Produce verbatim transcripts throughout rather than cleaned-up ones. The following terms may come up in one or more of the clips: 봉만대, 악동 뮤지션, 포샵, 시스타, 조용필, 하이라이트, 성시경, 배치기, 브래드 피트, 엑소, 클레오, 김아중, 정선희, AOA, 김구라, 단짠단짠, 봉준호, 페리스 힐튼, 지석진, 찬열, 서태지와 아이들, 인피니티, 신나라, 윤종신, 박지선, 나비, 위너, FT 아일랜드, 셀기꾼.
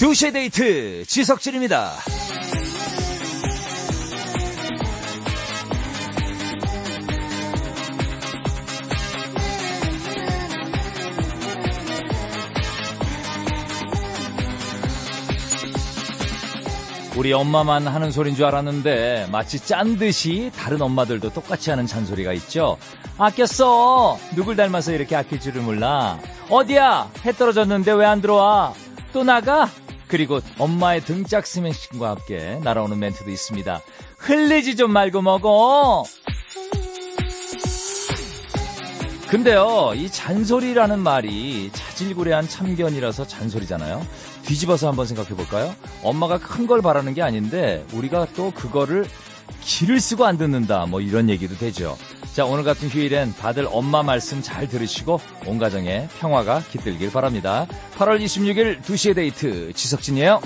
두 시의 데이트 지석진입니다. 우리 엄마만 하는 소린 줄 알았는데 마치 짠 듯이 다른 엄마들도 똑같이 하는 잔소리가 있죠. 아꼈어. 누굴 닮아서 이렇게 아낄 줄을 몰라. 어디야? 해 떨어졌는데 왜 안 들어와? 또 나가? 그리고 엄마의 등짝 스매싱과 함께 날아오는 멘트도 있습니다. 흘리지 좀 말고 먹어. 근데요, 이 잔소리라는 말이 자질구레한 참견이라서 잔소리잖아요. 뒤집어서 한번 생각해볼까요? 엄마가 큰 걸 바라는 게 아닌데 우리가 또 그거를 길을 쓰고 안 듣는다, 뭐 이런 얘기도 되죠. 자, 오늘 같은 휴일엔 다들 엄마 말씀 잘 들으시고 온 가정에 평화가 깃들길 바랍니다. 팔월 이십육일 두 시의 데이트 지석진이에요.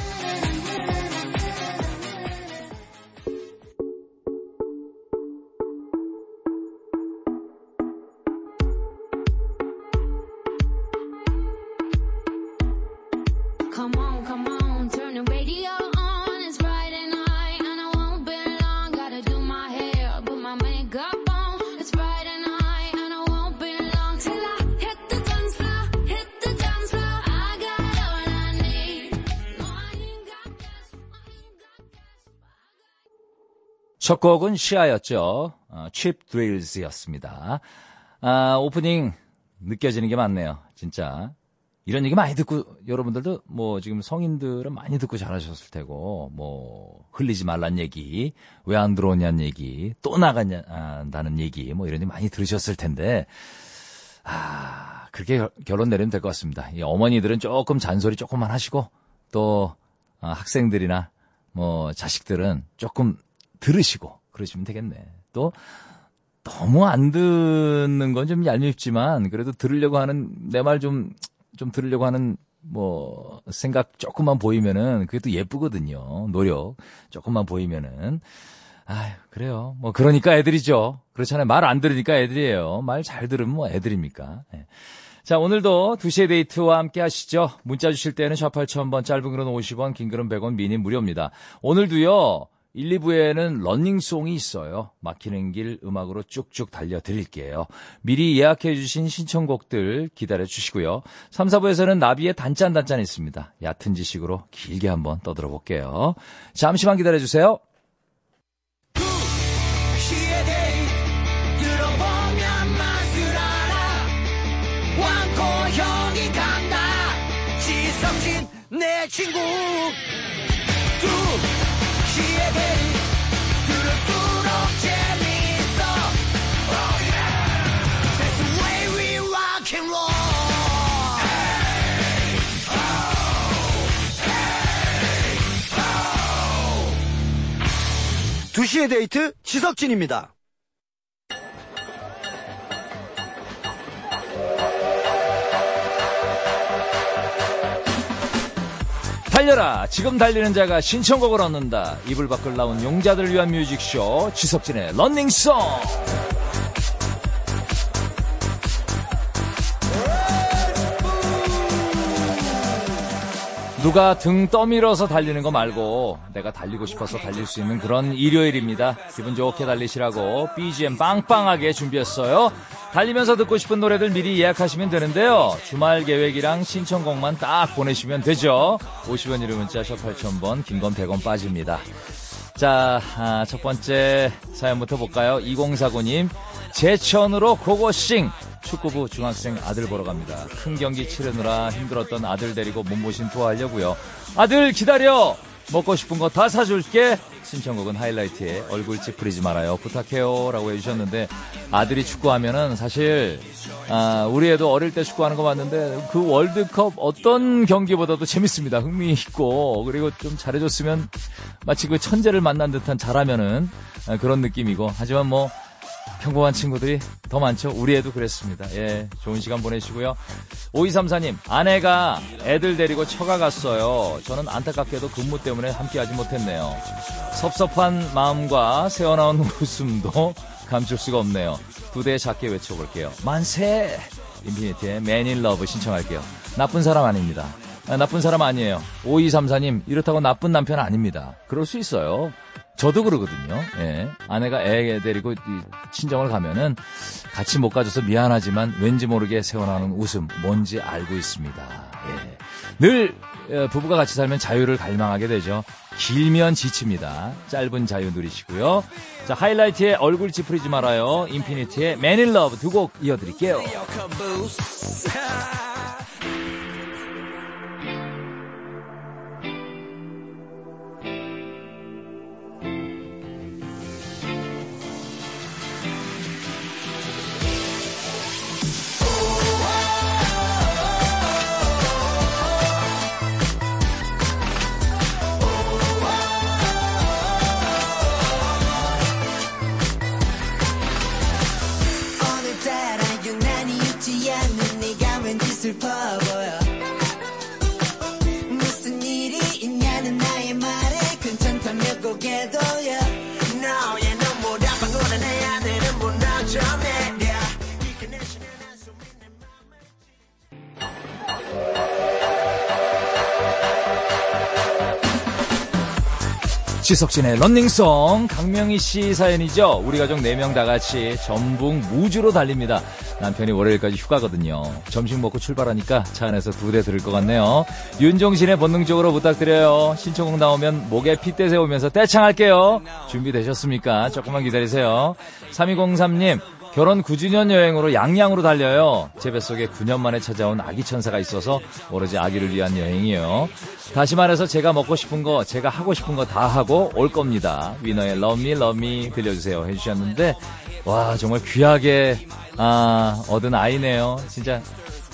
첫 곡은 시아였죠. 어, Cheap Drills였습니다. 아, 오프닝 느껴지는 게 많네요. 진짜 이런 얘기 많이 듣고 여러분들도 뭐 지금 성인들은 많이 듣고 잘하셨을 테고, 뭐 흘리지 말란 얘기, 왜 안 들어오냐는 얘기, 또 나간다는 얘기, 뭐 이런 얘기 많이 들으셨을 텐데, 아, 그렇게 결론 내리면 될 것 같습니다. 이 어머니들은 조금 잔소리 조금만 하시고, 또 아, 학생들이나 뭐 자식들은 조금 들으시고 그러시면 되겠네. 또 너무 안 듣는 건 좀 얄밉지만 그래도 들으려고 하는, 내 말 좀 좀 들으려고 하는 뭐 생각 조금만 보이면은 그게 또 예쁘거든요. 노력 조금만 보이면은. 아유, 그래요. 뭐 그러니까 애들이죠. 그렇잖아요. 말 안 들으니까 애들이에요. 말 잘 들으면 뭐 애들입니까. 네. 자, 오늘도 두 시의 데이트와 함께 하시죠. 문자 주실 때는 샷 팔천 번, 짧은 글은 오십 원, 긴 글은 백 원, 미니 무료입니다. 오늘도요. 일, 이부에는 러닝송이 있어요. 막히는 길 음악으로 쭉쭉 달려드릴게요. 미리 예약해 주신 신청곡들 기다려주시고요. 삼, 사부에서는 나비의 단짠단짠 있습니다. 얕은 지식으로 길게 한번 떠들어 볼게요. 잠시만 기다려주세요. 왕고형이 간다. 지석진 내 친구. 두 시의 데이트 지석진입니다. 달려라, 지금 달리는 자가 신청곡을 얻는다. 이불 밖을 나온 용자들을 위한 뮤직쇼 지석진의 런닝송. 누가 등 떠밀어서 달리는 거 말고 내가 달리고 싶어서 달릴 수 있는 그런 일요일입니다. 기분 좋게 달리시라고 비지엠 빵빵하게 준비했어요. 달리면서 듣고 싶은 노래들 미리 예약하시면 되는데요. 주말 계획이랑 신청곡만 딱 보내시면 되죠. 오십 원 이름 문자 샵 팔천 번, 긴 건 백 원 빠집니다. 자, 아, 첫 번째 사연부터 볼까요? 이공사구 님, 제천으로 고고싱. 축구부 중학생 아들 보러 갑니다. 큰 경기 치르느라 힘들었던 아들 데리고 몸보신 투어하려고요. 아들 기다려! 먹고 싶은 거 다 사줄게! 신청곡은 하이라이트에 얼굴 찌푸리지 말아요. 부탁해요. 라고 해주셨는데, 아들이 축구하면은 사실, 아, 우리 애도 어릴 때 축구하는 거 봤는데, 그 월드컵 어떤 경기보다도 재밌습니다. 흥미있고, 그리고 좀 잘해줬으면, 마치 그 천재를 만난 듯한 잘하면은, 아, 그런 느낌이고, 하지만 뭐, 평범한 친구들이 더 많죠. 우리 애도 그랬습니다. 예, 좋은 시간 보내시고요. 오이삼사 님, 아내가 애들 데리고 처가 갔어요. 저는 안타깝게도 근무 때문에 함께하지 못했네요. 섭섭한 마음과 새어나온 웃음도 감출 수가 없네요. 두 대 작게 외쳐볼게요. 만세! 인피니티의 Man in Love 신청할게요. 나쁜 사람 아닙니다. 나쁜 사람 아니에요. 오이삼사님 이렇다고 나쁜 남편 아닙니다. 그럴 수 있어요. 저도 그러거든요. 예. 아내가 애 데리고 친정을 가면은 같이 못 가줘서 미안하지만 왠지 모르게 새어나오는 웃음 뭔지 알고 있습니다. 예. 늘 부부가 같이 살면 자유를 갈망하게 되죠. 길면 지칩니다. 짧은 자유 누리시고요. 자, 하이라이트의 얼굴 찌푸리지 말아요. 인피니티의 Man in Love 두 곡 이어드릴게요. 지석진의 런닝송, 강명희 씨 사연이죠. 우리 가족 네 명 다 같이 전북 무주로 달립니다. 남편이 월요일까지 휴가거든요. 점심 먹고 출발하니까 차 안에서 두 대 들을 것 같네요. 윤종신의 본능적으로 부탁드려요. 신청곡 나오면 목에 핏대 세우면서 떼창할게요. 준비되셨습니까? 조금만 기다리세요. 삼이공삼님 결혼 구주년 여행으로 양양으로 달려요. 제 뱃속에 구년 만에 찾아온 아기 천사가 있어서 오로지 아기를 위한 여행이에요. 다시 말해서 제가 먹고 싶은 거, 제가 하고 싶은 거 다 하고 올 겁니다. 위너의 Love Me, Love Me 들려주세요 해주셨는데, 와 정말 귀하게 아, 얻은 아이네요. 진짜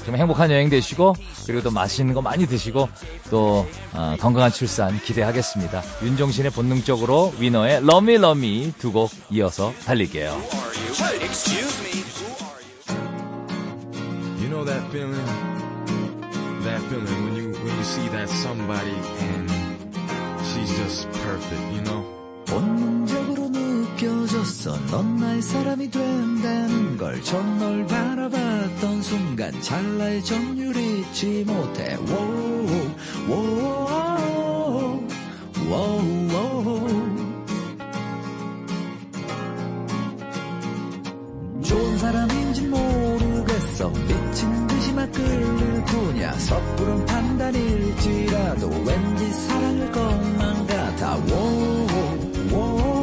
정말 행복한 여행 되시고, 그리고 또 맛있는 거 많이 드시고, 또 아, 건강한 출산 기대하겠습니다. 윤종신의 본능적으로, 위너의 Love Me, Love Me 두 곡 이어서 달릴게요. Excuse me, who are you? You know that feeling? That feeling when you when you see that somebody and she's just perfect, you know? 본능적으로 느껴졌어. 넌 나의 사람이 된다는 걸. 전 널 바라봤던 순간 찰나의 점유를 잊지 못해. Whoa, whoa, whoa, whoa. 좋은 사람인지 모르겠어. 미친 듯이 막 끌릴 뿐이야. 섣부른 판단일지라도 왠지 사랑일 것만 같아. Whoa, whoa, whoa, whoa.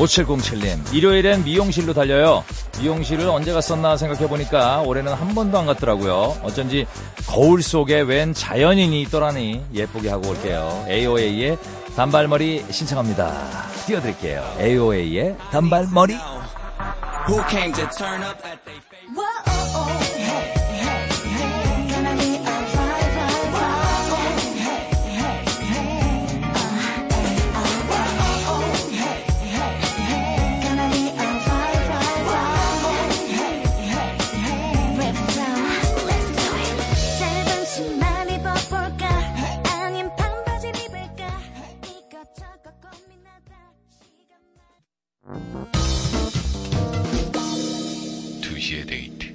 오칠공칠님 일요일엔 미용실로 달려요. 미용실을 언제 갔었나 생각해보니까 올해는 한 번도 안 갔더라고요. 어쩐지 거울 속에 웬 자연인이 있더라니. 예쁘게 하고 올게요. 에이오에이의 단발머리 신청합니다. 띄워드릴게요. 에이오에이의 단발머리. Who came to turn up at they face? 두 시의 데이트.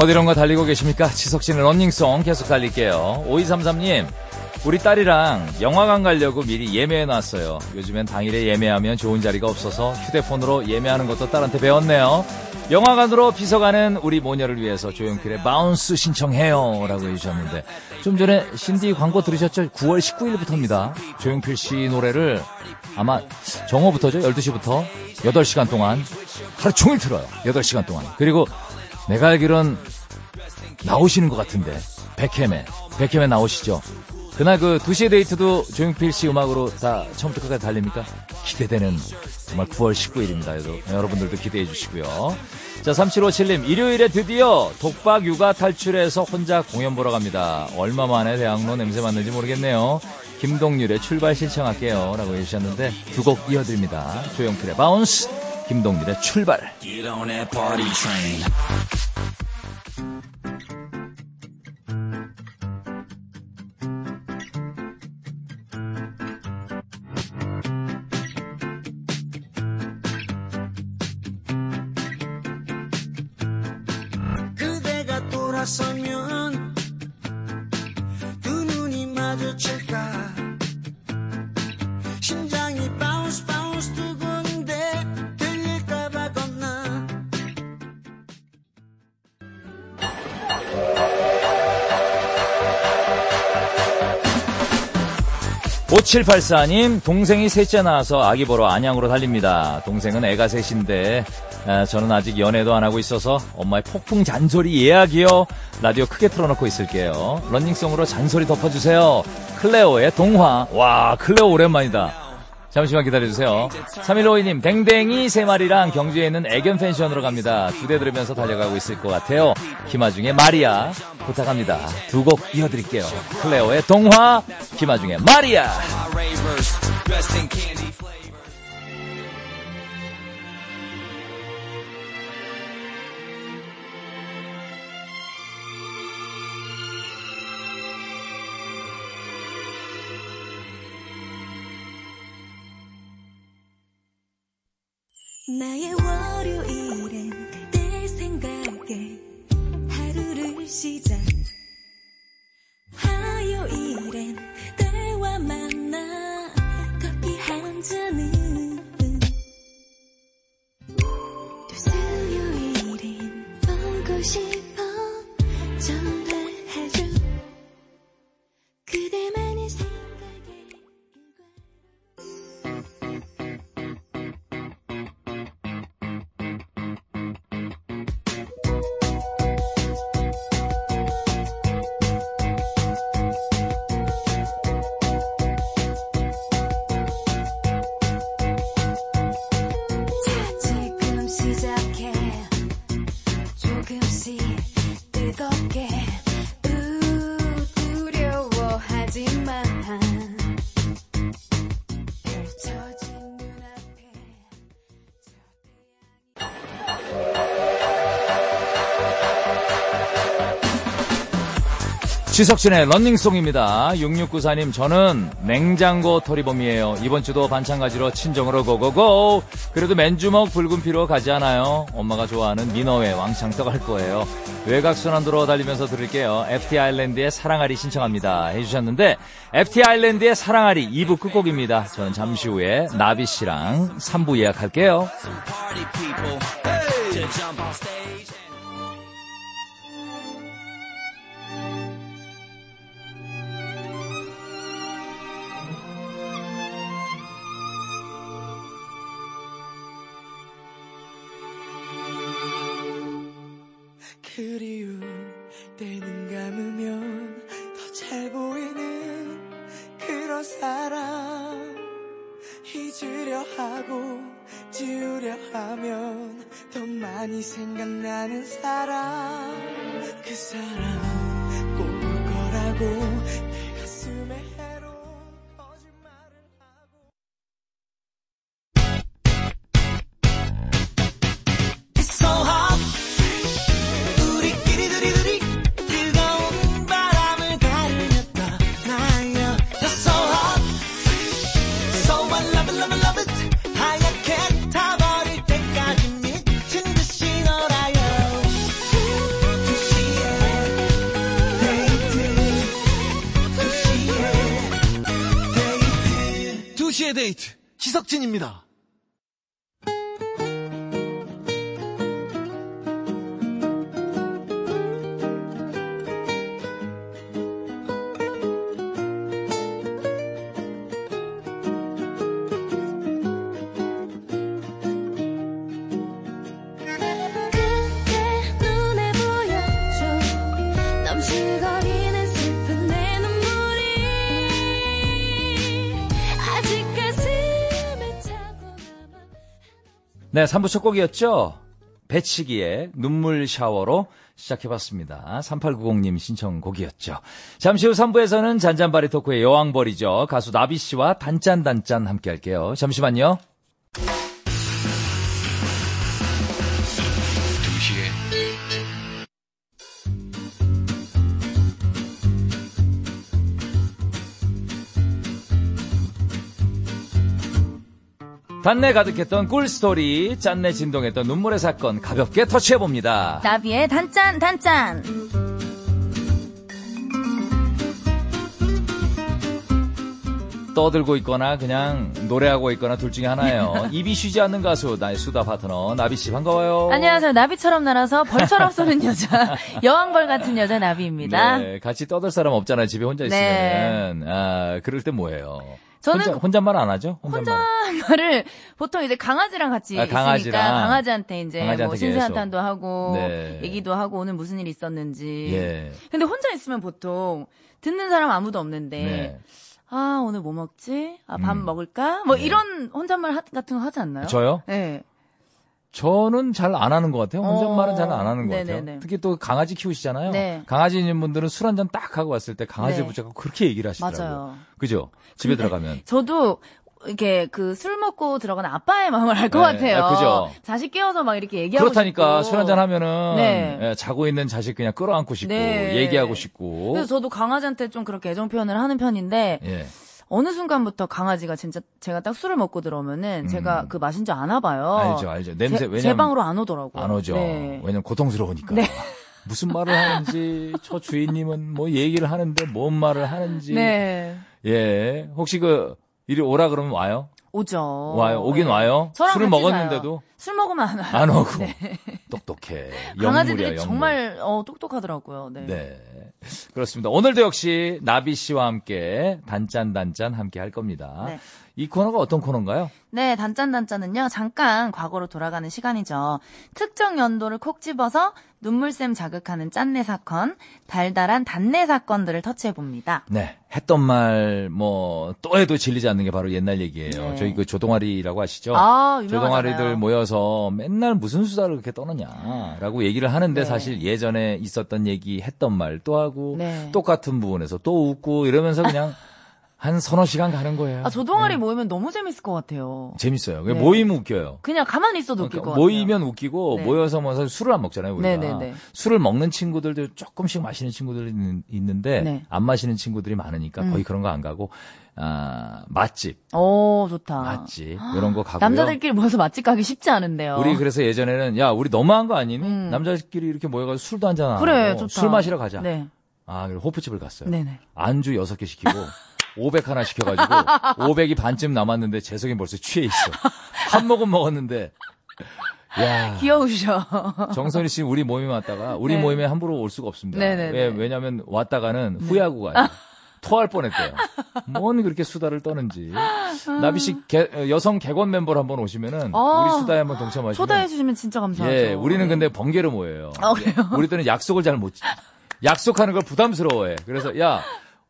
어디론가 달리고 계십니까? 지석진의 러닝송 계속 달릴게요. 오이삼삼님 우리 딸이랑 영화관 가려고 미리 예매해놨어요. 요즘엔 당일에 예매하면 좋은 자리가 없어서 휴대폰으로 예매하는 것도 딸한테 배웠네요. 영화관으로 비서가는 우리 모녀를 위해서 조용필의 바운스 신청해요 라고 해주셨는데, 좀 전에 신디 광고 들으셨죠? 구월 십구일부터입니다. 조용필 씨 노래를 아마 정오부터죠? 열두 시부터 여덟 시간 동안 하루 종일 틀어요. 여덟 시간 동안. 그리고 내가 알기론 나오시는 것 같은데. 백햄에. 백햄에 나오시죠. 그날 그 두 시의 데이트도 조용필 씨 음악으로 다 처음부터 끝까지 달립니까? 기대되는 정말 구월 십구일입니다. 여러분들도 기대해 주시고요. 자, 삼칠오칠님 일요일에 드디어 독박 육아 탈출해서 혼자 공연 보러 갑니다. 얼마 만에 대학로 냄새 맡는지 모르겠네요. 김동률의 출발 신청할게요 라고 해주셨는데 두 곡 이어드립니다. 조용필의 바운스, 김동률의 출발. 오칠팔사님 동생이 셋째 낳아서 아기 보러 안양으로 달립니다. 동생은 애가 셋인데 아, 저는 아직 연애도 안 하고 있어서 엄마의 폭풍 잔소리 예약이요. 라디오 크게 틀어놓고 있을게요. 런닝송으로 잔소리 덮어주세요. 클레오의 동화. 와, 클레오 오랜만이다. 잠시만 기다려주세요. 삼일오이님 댕댕이 세 마리랑 경주에 있는 애견 펜션으로 갑니다. 두 대 들으면서 달려가고 있을 것 같아요. 김아중의 마리아 부탁합니다. 두 곡 이어드릴게요. 클레오의 동화, 김아중의 마리아. 나의 월요일엔 그대 생각에 하루를 시작. 화요일엔 그대와 만나 커피 한 잔은. 또 수요일엔 보고 싶어 전화해줘. 그대만의 생각에 일과로. 지석진의 런닝송입니다. 육육구사님 저는 냉장고 토리범이에요. 이번 주도 반찬 가지러 친정으로 고고고. 그래도 맨주먹 붉은 피로 가지 않아요. 엄마가 좋아하는 민어회 왕창 떠갈 거예요. 외곽순환도로 달리면서 들을게요. 에프티 아일랜드의 사랑아리 신청합니다 해주셨는데, 에프티 아일랜드의 사랑아리 이 부 끝곡입니다. 저는 잠시 후에 나비 씨랑 삼 부 예약할게요. 그리울 때는 감으면 더 잘 보이는 그런 사람 잊으려 하고 지우려 하면 더 많이 생각나는 사람. 그 사람 꼭 올 거라고 내 가슴에 해로 거짓말을 하고. It's so hot. 데이트 지석진입니다. 그대 눈에 보여줘 네, 삼 부 첫 곡이었죠. 배치기의 눈물 샤워로 시작해봤습니다. 삼팔구공님 신청곡이었죠. 잠시 후 삼 부에서는 잔잔바리 토크의 여왕벌이죠. 가수 나비씨와 단짠단짠 함께할게요. 잠시만요. 단내 가득했던 꿀스토리, 짠내 진동했던 눈물의 사건 가볍게 터치해봅니다. 나비의 단짠 단짠. 떠들고 있거나 그냥 노래하고 있거나 둘 중에 하나예요. 입이 쉬지 않는 가수 나의 수다 파트너 나비씨 반가워요. 안녕하세요. 나비처럼 날아서 벌처럼 쏘는 여자 여왕벌 같은 여자 나비입니다. 네, 같이 떠들 사람 없잖아요. 집에 혼자 있으면. 네. 아, 그럴 때 뭐예요? 저는 혼자, 혼잣말 안 하죠? 혼잣말. 혼잣말을 보통 이제 강아지랑 같이 아, 강아지랑. 있으니까 강아지한테 이제 강아지한테 뭐 신세한탄도 하고 네. 얘기도 하고 오늘 무슨 일이 있었는지. 예. 근데 혼자 있으면 보통 듣는 사람 아무도 없는데 네. 아 오늘 뭐 먹지? 아 밥 음. 먹을까? 뭐 네. 이런 혼잣말 하, 같은 거 하지 않나요? 저요? 네. 저는 잘 안 하는 것 같아요. 혼잣말은 잘 안 하는 것 네네네. 같아요. 특히 또 강아지 키우시잖아요. 네. 강아지 있는 분들은 술 한잔 딱 하고 왔을 때 강아지를 네. 붙잡고 그렇게 얘기를 하시더라고요. 맞아요. 그죠? 집에 들어가면. 저도 이렇게 그 술 먹고 들어간 아빠의 마음을 알 것 네. 같아요. 그죠? 자식 깨워서 막 이렇게 얘기하고 그렇다니까 싶고. 그렇다니까 술 한잔 하면은 네. 예, 자고 있는 자식 그냥 끌어안고 싶고 네. 얘기하고 싶고. 그래서 저도 강아지한테 좀 그렇게 애정 표현을 하는 편인데 예. 어느 순간부터 강아지가 진짜 제가 딱 술을 먹고 들어오면은 음. 제가 그 맛인 줄 아나 봐요. 알죠, 알죠. 냄새 제, 왜냐면 제 방으로 안 오더라고요. 안 오죠. 네. 왜냐면 고통스러우니까. 네. 무슨 말을 하는지 저 주인님은 뭐 얘기를 하는데 뭔 말을 하는지. 네. 예, 혹시 그 이리 오라 그러면 와요? 오죠. 와요. 오긴 네. 와요. 술을 먹었는데도 자요. 술 먹으면 안 와요. 안 오고. 네. 똑똑해. 강아지들이 영물이야, 정말 어, 똑똑하더라고요. 네. 네. 그렇습니다. 오늘도 역시 나비 씨와 함께 단짠단짠 함께 할 겁니다. 네. 이 코너가 어떤 코너인가요? 네, 단짠단짠은요. 잠깐 과거로 돌아가는 시간이죠. 특정 연도를 콕 집어서 눈물샘 자극하는 짠내 사건, 달달한 단내 사건들을 터치해봅니다. 네, 했던 말 뭐 또 해도 질리지 않는 게 바로 옛날 얘기예요. 네. 저희 그 조동아리라고 아시죠? 아, 유명하잖아요. 조동아리들 모여서 맨날 무슨 수다를 그렇게 떠느냐라고 얘기를 하는데 네. 사실 예전에 있었던 얘기 했던 말 또 하고 네. 똑같은 부분에서 또 웃고 이러면서 그냥 한 서너 시간 가는 거예요. 아, 조동아리 네. 모이면 너무 재밌을 것 같아요. 재밌어요. 네. 모이면 웃겨요. 그냥 가만히 있어도 웃길 그러니까 것 모이면 같아요. 모이면 웃기고 네. 모여서 뭐 술을 안 먹잖아요. 우리가. 네네네. 술을 먹는 친구들도 조금씩 마시는 친구들이 있는데 네. 안 마시는 친구들이 많으니까 음. 거의 그런 거 안 가고 아, 맛집. 오, 좋다. 맛집. 이런 거 가고요. 남자들끼리 모여서 맛집 가기 쉽지 않은데요. 우리 그래서 예전에는 야, 우리 너무한 거 아니니? 음. 남자들끼리 이렇게 모여가지고 술도 한잔 하고 그래, 술 마시러 가자. 네. 아, 그리고 호프집을 갔어요. 네네. 안주 여섯 개 시키고 오백 하나 시켜가지고 오백이 반쯤 남았는데 재석이 벌써 취해 있어. 한 모금 먹었는데. 야, 귀여우셔. 정선희 씨 우리 모임에 왔다가 우리 네. 모임에 함부로 올 수가 없습니다. 네네네. 왜, 왜냐면 왔다가는 네. 후회하고 가요. 토할 뻔했대요. 뭔 그렇게 수다를 떠는지. 나비 씨 개, 여성 객원 멤버로 한번 오시면은 아, 우리 수다에 한번 동참하시면 초대해 주시면 진짜 감사하죠. 예, 우리는 근데 번개로 모여요. 아, 그래요? 우리 때는 약속을 잘 못 약속하는 걸 부담스러워해. 그래서 야.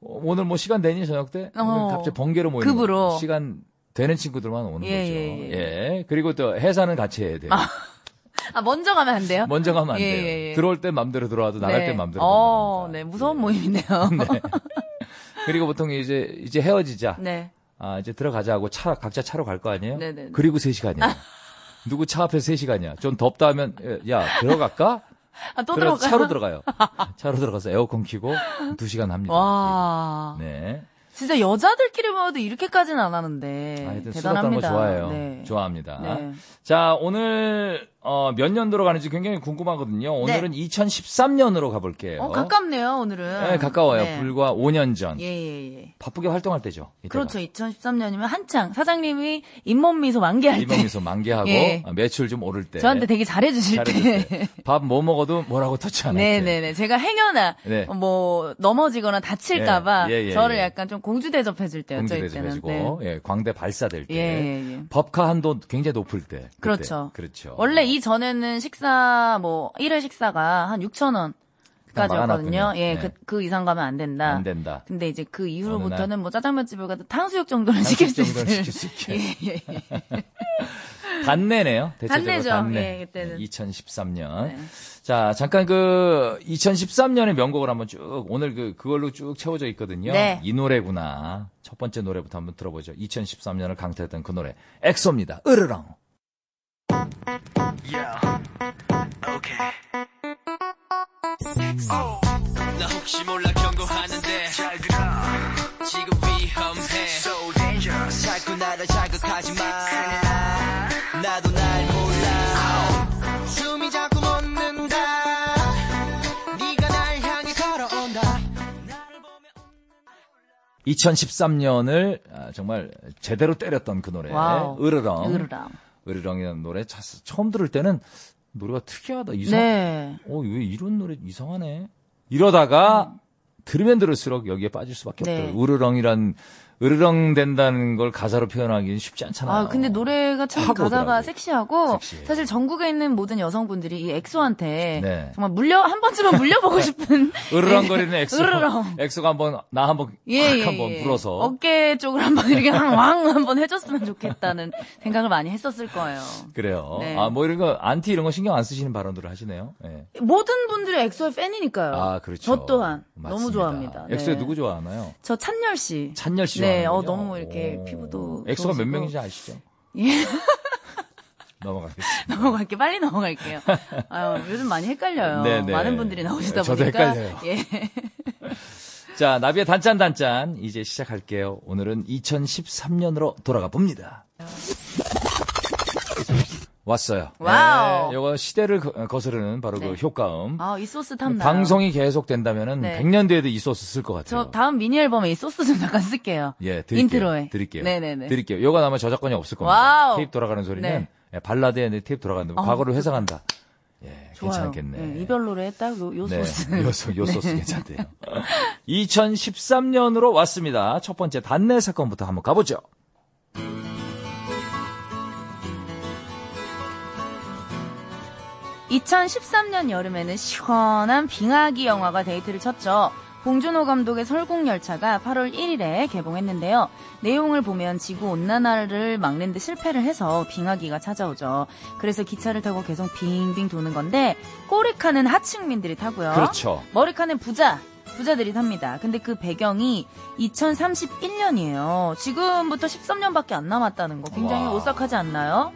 오늘 뭐 시간 되니 저녁 때? 어, 갑자기 번개로 모이는 급으로. 시간 되는 친구들만 오는 예, 거죠. 예, 예. 예. 그리고 또 회사는 같이 해야 돼요. 아, 아 먼저 가면 안 돼요? 먼저 가면 안 예, 돼요. 예, 예. 들어올 때 맘대로 들어와도 네. 나갈 때 맘대로. 어, 네. 무서운 예. 모임이네요. 네. 그리고 보통 이제 이제 헤어지자. 네. 아, 이제 들어가자 하고 차 각자 차로 갈 거 아니에요? 네, 네. 그리고 세 시간이야. 아. 누구 차 앞에서 세 시간이야. 좀 덥다 하면 야, 들어갈까? 아, 또 들어가 차로 들어가요. 차로 들어가서 에어컨 켜고 두 시간 합니다. 와. 네. 진짜 여자들끼리 모여도 이렇게까지는 안 하는데. 아, 하여튼 수다 떠는 거 좋아해요. 네. 좋아합니다. 네. 자, 오늘 어, 몇 년도로 가는지 굉장히 궁금하거든요. 오늘은 네. 이천십삼 년으로 가볼게요. 어, 가깝네요, 오늘은. 네, 가까워요. 네. 불과 오 년 전. 예, 예, 예. 바쁘게 활동할 때죠. 이때가. 그렇죠. 이천십삼 년이면 한창 사장님이 잇몸 미소 만개할 때. 잇몸 미소 만개하고 예. 매출 좀 오를 때. 저한테 되게 잘해주실 때. 때. 밥 뭐 먹어도 뭐라고 터치 안 할 때. 네네네. 제가 행여나 네. 뭐 넘어지거나 다칠까봐 예. 예, 예, 저를 예. 약간 좀 공주 대접해줄 때였죠. 공주 대접해주고 네. 예, 광대 발사될 때. 예, 예, 예. 법카 한도 굉장히 높을 때. 그때. 그렇죠. 그렇죠. 원래 이 전에는 식사 뭐 일 회 식사가 한 육천 원까지였거든요. 예, 네. 그, 그 이상 가면 안 된다. 안 된다. 근데 이제 그 이후로부터는 뭐 짜장면 집을 가도 탕수육 정도는 탕수육 시킬 수 있어요. 탕수육 정도는 시킬 수 있게. 예, 예, 예. 반내네요. 대체적으로 반내죠. 반내. 예, 그때는. 이천십삼 년. 네. 자, 잠깐 그 이천십삼 년의 명곡을 한번 쭉 오늘 그 그걸로 쭉 채워져 있거든요. 네. 이 노래구나. 첫 번째 노래부터 한번 들어보죠. 이천십삼 년을 강타했던 그 노래. 엑소입니다. 으르렁. Yeah. Okay. Oh. 나 혹시 몰라 경고하는데 잘 들어. 지금 위험해. So dangerous. 자꾸 나를 자극하지 마. 나도 날 몰라. Oh. 숨이 자꾸 멎는다. 네가 날 향해 걸어온다. 나를 보면 이천십삼 년을 정말 제대로 때렸던 그 노래. 와우. 으르렁. 으르렁. 으르렁이라는 노래 처음 들을 때는 노래가 특이하다. 이상. 네. 어, 왜 이런 노래 이상하네. 이러다가 음. 들으면 들을수록 여기에 빠질 수밖에 네. 없더라고요. 으르렁이란 으르렁 된다는 걸 가사로 표현하기는 쉽지 않잖아요. 아, 근데 노래가 참 가사가 오더라고요. 섹시하고 섹시해. 사실 전국에 있는 모든 여성분들이 이 엑소한테 네. 정말 물려 한 번쯤은 물려보고 싶은 으르렁거리는 엑소. 으르렁. 엑소가 한번 나 한번 예, 예, 한번 예. 불어서 어깨 쪽을 한번 이렇게 왕 한번 해줬으면 좋겠다는 생각을 많이 했었을 거예요. 그래요. 네. 아, 뭐 이런 거 안티 이런 거 신경 안 쓰시는 발언들을 하시네요. 네. 모든 분들이 엑소의 팬이니까요. 아, 그렇죠. 저 또한 맞습니다. 너무 좋아합니다. 엑소에 네. 누구 좋아하나요? 저 찬열 씨. 찬열 씨. 네, 어, 너무 이렇게 오. 피부도. 엑소가 좋으시고. 몇 명인지 아시죠? 예. 넘어가겠습니다. 넘어갈게. 빨리 넘어갈게요. 아유, 요즘 많이 헷갈려요. 네네. 많은 분들이 나오시다 저도 보니까. 저도 헷갈려요. 예. 자, 나비의 단짠단짠. 이제 시작할게요. 오늘은 이천십삼 년으로 돌아가 봅니다. 왔어요. 와우. 이거 네, 시대를 거스르는 바로 네. 그 효과음. 아, 이 소스 탐나. 방송이 계속 된다면은 네. 백 년 뒤에도 이 소스 쓸 것 같아요. 저 다음 미니 앨범에 이 소스 좀 잠깐 쓸게요. 예, 드릴게요. 인트로에. 드릴게요. 네네네. 드릴게요. 이건 아마 저작권이 없을 겁니다. 와우. 테이프 돌아가는 소리는 네. 발라드에 내 테이프 돌아가는 아, 과거를 회상한다. 예, 좋아요. 괜찮겠네. 예, 이별로를 했다. 요, 요 네, 소스. 요, 요 소스 네. 괜찮대요. 이천십삼 년으로 왔습니다. 첫 번째 단내 사건부터 한번 가보죠. 이천십삼 년 여름에는 시원한 빙하기 영화가 데이트를 쳤죠. 봉준호 감독의 설국열차가 팔월 일일에 개봉했는데요. 내용을 보면 지구온난화를 막는 데 실패를 해서 빙하기가 찾아오죠. 그래서 기차를 타고 계속 빙빙 도는 건데 꼬리칸은 하층민들이 타고요. 그렇죠. 머리칸은 부자. 부자들이 탑니다. 근데 그 배경이 이천삼십일 년이에요. 지금부터 십삼 년밖에 안 남았다는 거 굉장히 와. 오싹하지 않나요?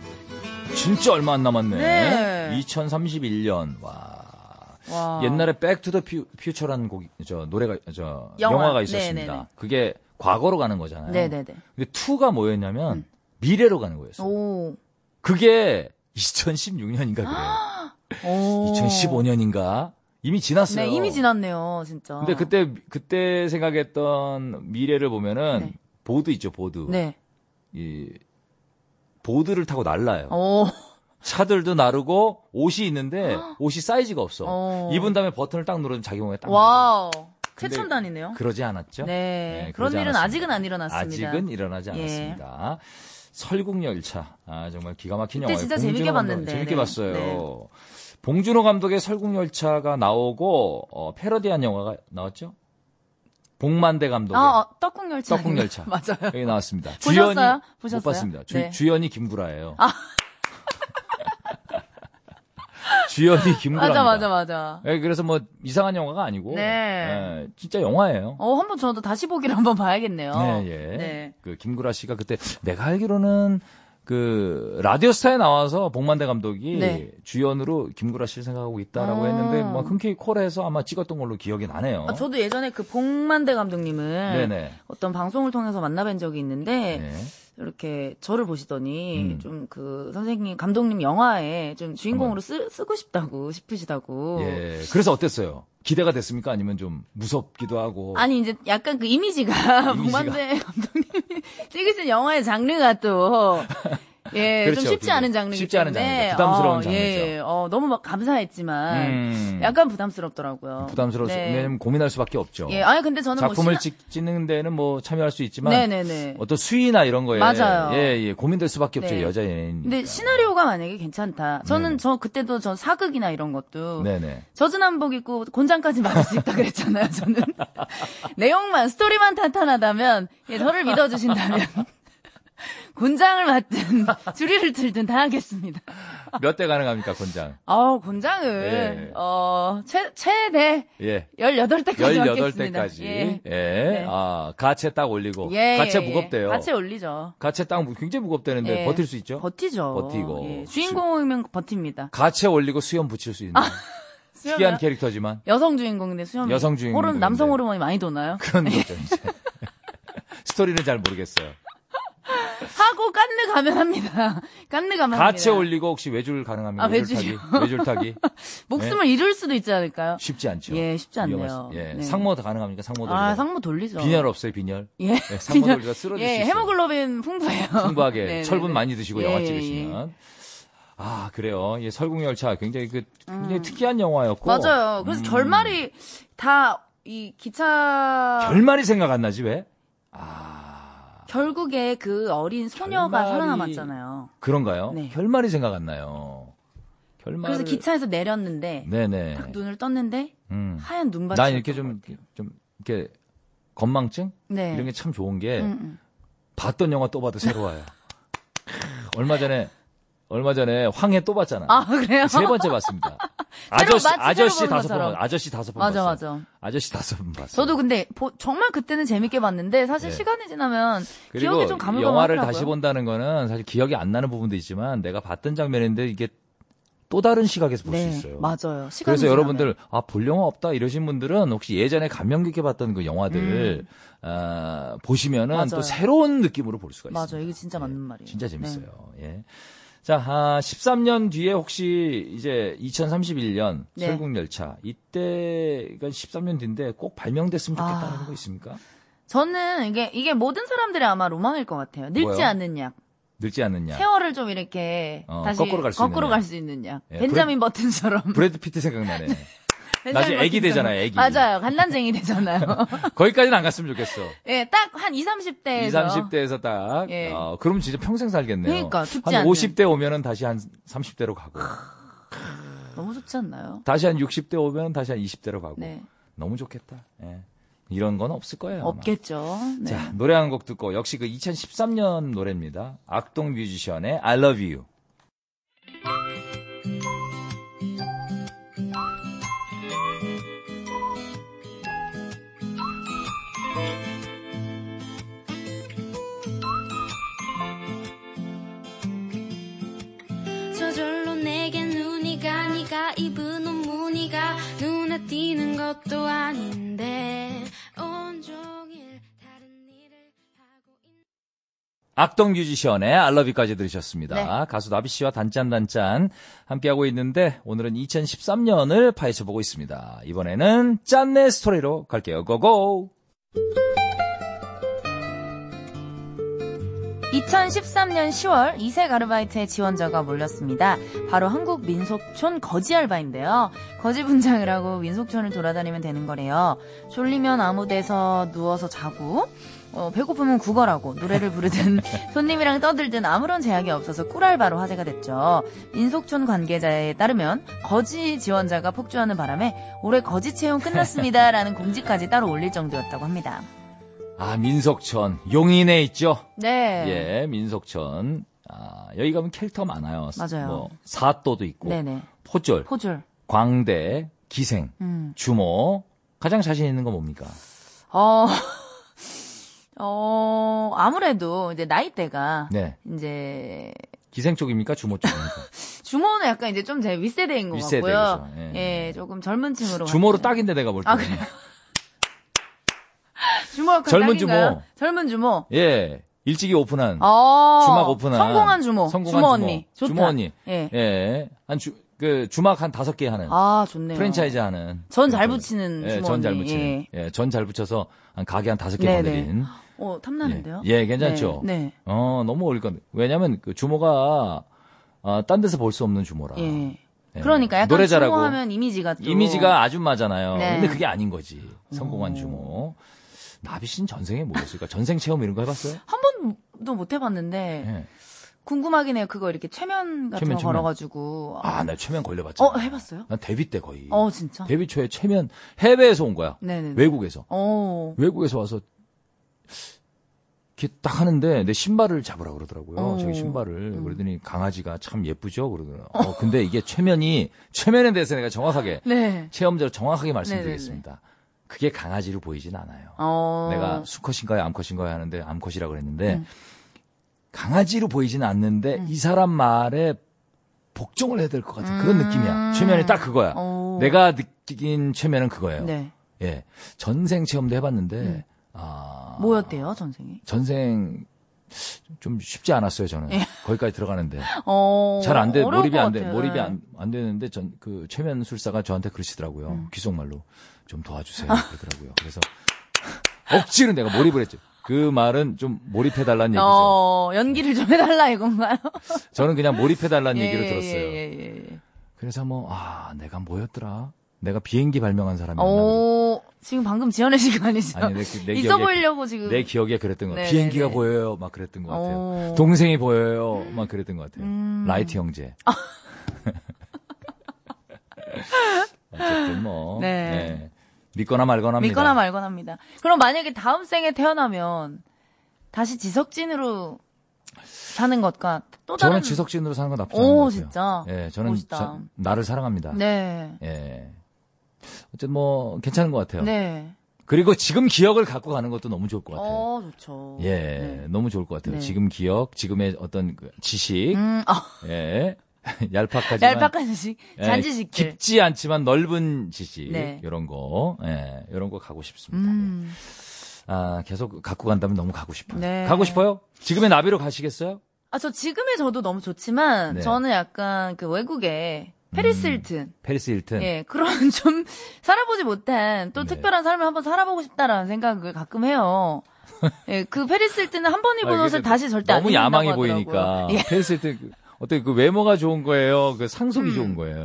진짜 얼마 안 남았네. 네. 이천삼십일 년. 와. 와. 옛날에 백 투 더 퓨처라는 곡이 저 노래가 저 영화. 영화가 있었습니다. 네네네. 그게 과거로 가는 거잖아요. 네, 네, 네. 근데 이가 뭐였냐면 음. 미래로 가는 거였어요. 오. 그게 이천십육 년인가 그래요. 오. 이천십오 년인가? 이미 지났어요. 네, 이미 지났네요, 진짜. 근데 그때 그때 생각했던 미래를 보면은 네. 보드 있죠, 보드. 네. 이 보드를 타고 날라요. 오. 차들도 나르고 옷이 있는데 옷이 사이즈가 없어. 오. 입은 다음에 버튼을 딱 누르면 자기 몸에 딱. 와우. 최첨단이네요. 그러지 않았죠? 네. 네 그런 일은 않았습니다. 아직은 안 일어났습니다. 아직은 일어나지 않았습니다. 예. 설국열차. 아 정말 기가 막힌 영화예요. 진짜 재밌게 봤는데. 재밌게 네. 봤어요. 네. 봉준호 감독의 설국열차가 나오고 어, 패러디한 영화가 나왔죠? 봉만대 감독의 아, 어, 떡국열차. 떡국열차. 맞아요. 여기 나왔습니다. 보셨어요? 주연이, 보셨어요? 못 봤습니다. 주, 네. 주연이 김구라예요. 아. 주연이 김구라. 맞아, 맞아, 맞아. 네, 그래서 뭐 이상한 영화가 아니고, 네. 네, 진짜 영화예요. 어, 한번 저도 다시 보기를 한번 봐야겠네요. 네, 예. 네. 그 김구라 씨가 그때 내가 알기로는 그 라디오스타에 나와서 봉만대 감독이 네. 주연으로 김구라 씨를 생각하고 있다라고 아~ 했는데 뭐 흔쾌히 콜해서 아마 찍었던 걸로 기억이 나네요. 아, 저도 예전에 그 봉만대 감독님을 네네. 어떤 방송을 통해서 만나뵌 적이 있는데 네. 이렇게 저를 보시더니 음. 좀 그 선생님 감독님 영화에 좀 주인공으로 쓰, 쓰고 싶다고 싶으시다고. 예. 그래서 어땠어요? 기대가 됐습니까? 아니면 좀 무섭기도 하고. 아니 이제 약간 그 이미지가 봉만대 감독님이 찍을 수 있는 영화의 장르가 또 예, 그렇죠. 좀 쉽지 않은 장르기 쉽지 때문에. 않은 장르, 부담스러운 어, 장르죠. 예, 어, 너무 막 감사했지만 음. 약간 부담스럽더라고요. 부담스러워서 네. 왜냐면 고민할 수밖에 없죠. 예, 아니 근데 저는 작품을 뭐 시나... 찍는 데는 뭐 참여할 수 있지만 네네네. 어떤 수위나 이런 거에 맞아요. 예, 예, 고민될 수밖에 네. 없죠 여자 연예인. 근데 시나리오가 만약에 괜찮다. 저는 네네. 저 그때도 저 사극이나 이런 것도 네네. 젖은 한복 입고 곤장까지 막을 수 있다 그랬잖아요. 저는 내용만 스토리만 탄탄하다면 예, 저를 믿어주신다면. 곤장을 맞든 주리를 들든 다 하겠습니다. 몇 대 가능합니까, 곤장? 어, 곤장을, 예. 어, 최, 최대 예. 열여덟 대까지 열여덟 대까지. 맞겠습니다. 예. 예. 네. 아, 가채 딱 올리고. 예. 가채 무겁대요. 가채 올리죠. 가채 딱 굉장히 무겁대는데 예. 버틸 수 있죠? 버티죠. 버티고. 예. 주인공이면 버팁니다. 가채 올리고 수염 붙일 수 있는. 아. 특이한 캐릭터지만. 여성 주인공인데 수염이. 여성 주인공. 호르몬, 남성 호르몬이 많이 도나요? 그런 거죠, 이제. 스토리는 잘 모르겠어요. 하고 깐느 가면 합니다. 깐느 가면 합니다. 가채 올리고 혹시 외줄 가능합니까? 아, 외줄타기. 외줄타기. 목숨을 네? 잃을 수도 있지 않을까요? 쉽지 않죠. 예, 쉽지 않네요. 수, 예. 네. 상모 다 가능합니까? 상모 돌리고. 아, 상모 돌리죠. 비열 없어요, 비열. 예. 네, 상모 돌리가 쓰러질 예, 수 있어요. 헤모글로빈 풍부해요. 풍부하게. 네네네. 철분 많이 드시고 예, 영화 찍으시면. 예. 아, 그래요. 예, 설국열차 굉장히 그, 굉장히 음. 특이한 영화였고. 맞아요. 그래서 음. 결말이 다 이 기차. 결말이 생각 안 나지, 왜? 아. 결국에 그 어린 소녀가 결말이... 살아남았잖아요. 그런가요? 네. 결말이 생각 안 나요. 결말. 그래서 기차에서 내렸는데. 네네. 딱 눈을 떴는데. 음. 하얀 눈밭이. 난 이렇게 좀, 좀, 이렇게 건망증? 네. 이런 게 참 좋은 게. 음, 음. 봤던 영화 또 봐도 새로워요. 얼마 전에. 얼마 전에 황해 또 봤잖아. 아, 그래요? 세 번째 봤습니다. 아저씨, 맞지, 아저씨 다섯 번, 봤, 아저씨 다섯 번 맞아, 봤어요. 맞아, 맞아. 아저씨 다섯 번 봤어요. 저도 근데, 보, 정말 그때는 재밌게 봤는데, 사실 네. 시간이 지나면, 기억이 좀 가물가물하더라고요. 영화를 다시 본다는 거는 사실 기억이 안 나는 부분도 있지만, 내가 봤던 장면인데, 이게 또 다른 시각에서 볼 수 네, 있어요. 맞아요. 시간이 그래서 지나면. 여러분들, 아, 볼 영화 없다 이러신 분들은, 혹시 예전에 감명 깊게 봤던 그 영화들, 음. 아, 보시면은 맞아요. 또 새로운 느낌으로 볼 수가 있어요. 맞아요. 이게 진짜 맞는 네. 말이에요. 진짜 재밌어요. 네. 예. 자, 아, 십삼 년 뒤에 혹시 이제 이천삼십일 년 네. 설국열차 이때가 십삼 년 뒤인데 꼭 발명됐으면 좋겠다는 아, 거 있습니까? 저는 이게 이게 모든 사람들의 아마 로망일 것 같아요. 늙지 뭐요? 않는 약. 늙지 않는 약. 세월을 좀 이렇게 어, 다시 거꾸로 갈 수 거꾸로 있는 갈 수 있는 약. 예, 벤자민 브레, 버튼처럼. 브래드 피트 생각나네. 나중에 애기 되잖아요, 애기. 맞아요. 간난쟁이 되잖아요. 거기까지는 안 갔으면 좋겠어. 예, 딱 한 이십, 삼십 대에서. 이십, 삼십 대에서 딱. 예. 어, 그럼 진짜 평생 살겠네요. 그러니까, 죽지 않아요. 한 오십 대 오면은 다시 한 삼십 대로 가고. 너무 좋지 않나요? 다시 한 육십 대 오면은 다시 한 이십 대로 가고. 네. 너무 좋겠다. 예. 이런 건 없을 거예요. 아마. 없겠죠. 네. 자, 노래 한 곡 듣고, 역시 그 이천십삼 년 노래입니다. 악동 뮤지션의 I love you. 입은 옷 무늬가 눈에 띄는 것도 아닌데 온종일 다른 일을 하고 있는 악동 뮤지션의 알러비까지 들으셨습니다. 네. 가수 나비씨와 단짠단짠 함께하고 있는데 오늘은 이천십삼 년을 파헤쳐보고 있습니다. 이번에는 짠내 스토리로 갈게요. 고고! 이천십삼 년 시월 이색 아르바이트의 지원자가 몰렸습니다. 바로 한국 민속촌 거지 알바인데요. 거지 분장을 하고 민속촌을 돌아다니면 되는 거래요. 졸리면 아무 데서 누워서 자고 어, 배고프면 구걸하고 노래를 부르든 손님이랑 떠들든 아무런 제약이 없어서 꿀알바로 화제가 됐죠. 민속촌 관계자에 따르면 거지 지원자가 폭주하는 바람에 올해 거지 채용 끝났습니다라는 공지까지 따로 올릴 정도였다고 합니다. 아, 민속촌. 용인에 있죠? 네. 예, 민속촌. 아, 여기 가면 캐릭터 많아요. 맞아요. 뭐, 사또도 있고. 네네. 포졸. 포졸. 광대, 기생, 음. 주모. 가장 자신 있는 건 뭡니까? 어, 어, 아무래도 이제 나이대가. 네. 이제. 기생 쪽입니까? 주모 쪽입니까? 주모는 약간 이제 좀 제 윗세대인 것 윗세대, 같고요. 예. 예, 조금 젊은 층으로. 주모로 딱인데 내가 볼 때. 아, 그래요? 주모 젊은 딱인가요? 주모. 젊은 주모. 예. 일찍이 오픈한. 어~ 주막 오픈한. 성공한 주모. 성공한 주모 언니. 좋다. 주모 언니. 예. 예. 한 주, 그, 주막 한 다섯 개 하는. 아, 좋네요. 프랜차이즈 하는. 전 잘 붙이는 예, 주모. 전 잘 붙이는. 예. 예. 전 잘 붙여서 한 가게 한 다섯 개 만드린. 어, 탐나는데요? 예. 예, 괜찮죠? 네. 네. 어, 너무 어울릴 건데. 왜냐면 그 주모가, 아, 딴 데서 볼 수 없는 주모라. 예. 네. 그러니까 약간 노래 잘하고 하면 이미지가 또 이미지가 아줌마잖아요. 네. 근데 그게 아닌 거지. 성공한 오. 주모. 나비 씨는 전생에 뭐였을까? 전생 체험 이런 거 해봤어요? 한 번도 못 해봤는데 네. 궁금하긴 해요. 그거 이렇게 최면 같은 최면, 거 최면. 걸어가지고 아, 나 최면 걸려봤잖아. 어, 해봤어요? 난 데뷔 때 거의. 어, 진짜? 데뷔 초에 최면 해외에서 온 거야. 네네. 외국에서. 어. 외국에서 와서 이렇게 딱 하는데 내 신발을 잡으라 그러더라고요. 어. 저기 신발을. 음. 그러더니 강아지가 참 예쁘죠? 그러더라고요. 어. 어, 근데 이게 최면이, 최면에 대해서 내가 정확하게, 네. 체험자로 정확하게 말씀드리겠습니다. 네네네. 그게 강아지로 보이진 않아요. 어. 내가 수컷인가요? 암컷인가요? 하는데 암컷이라고 그랬는데, 음. 강아지로 보이진 않는데, 음. 이 사람 말에 복종을 해야 될 것 같은, 음. 그런 느낌이야. 최면이 딱 그거야. 오. 내가 느낀 최면은 그거예요. 네. 예. 전생 체험도 해봤는데, 음. 아. 뭐였대요, 전생이? 전생, 좀 쉽지 않았어요, 저는. 예. 거기까지 들어가는데. 어. 잘 안 돼, 몰입이 안 돼, 몰입이 안, 안 되는데, 전, 그, 최면술사가 저한테 그러시더라고요. 음. 귓속말로. 좀 도와주세요. 그러더라고요. 그래서, 억지로 내가 몰입을 했죠. 그 말은 좀 몰입해달라는 얘기죠. 어, 연기를 좀 해달라 이건가요? 저는 그냥 몰입해달라는 예, 얘기를 들었어요. 예, 예, 예. 그래서 뭐, 아, 내가 뭐였더라? 내가 비행기 발명한 사람이었나? 오, 지금 방금 지어내신 거 아니죠? 아니, 내, 내 있어 기억에, 보이려고 지금. 내 기억에 그랬던 것 같아요. 비행기가 보여요. 막 그랬던 것 같아요. 오. 동생이 보여요. 막 그랬던 것 같아요. 음. 라이트 형제. 아. 어쨌든 뭐. 네. 네. 믿거나 말거나 합니다. 믿거나 말거나 합니다. 그럼 만약에 다음 생에 태어나면 다시 지석진으로 사는 것과 또 다른. 저는 지석진으로 사는 건 나쁘지 않은 것 같아요. 오, 진짜. 예, 저는 저, 나를 사랑합니다. 네. 예. 어쨌든 뭐 괜찮은 것 같아요. 네. 그리고 지금 기억을 갖고 가는 것도 너무 좋을 것 같아요. 어, 좋죠. 예, 네. 너무 좋을 것 같아요. 네. 지금 기억, 지금의 어떤 그 지식. 음, 어. 예. 얄팍하지만 얄팍한 지식, 잔지식, 예, 깊지 않지만 넓은 지식, 네. 이런 거, 예, 이런 거 가고 싶습니다. 음. 예. 아, 계속 갖고 간다면 너무 가고 싶어요. 네. 가고 싶어요? 지금의 나비로 가시겠어요? 아, 저 지금의 저도 너무 좋지만, 네. 저는 약간 그 외국에 페리스 힐튼, 음, 페리스 힐튼, 예, 그런 좀 살아보지 못한 또, 네. 특별한 삶을 한번 살아보고 싶다라는 생각을 가끔 해요. 예, 그 페리스 힐튼은 한 번 입은 아, 옷을 다시 절대 안 입는다고 하더라고요. 너무 야망이 보이니까. 예. 페리스 힐튼. 어떻게 그 외모가 좋은 거예요? 그 상속이 음, 좋은 거예요?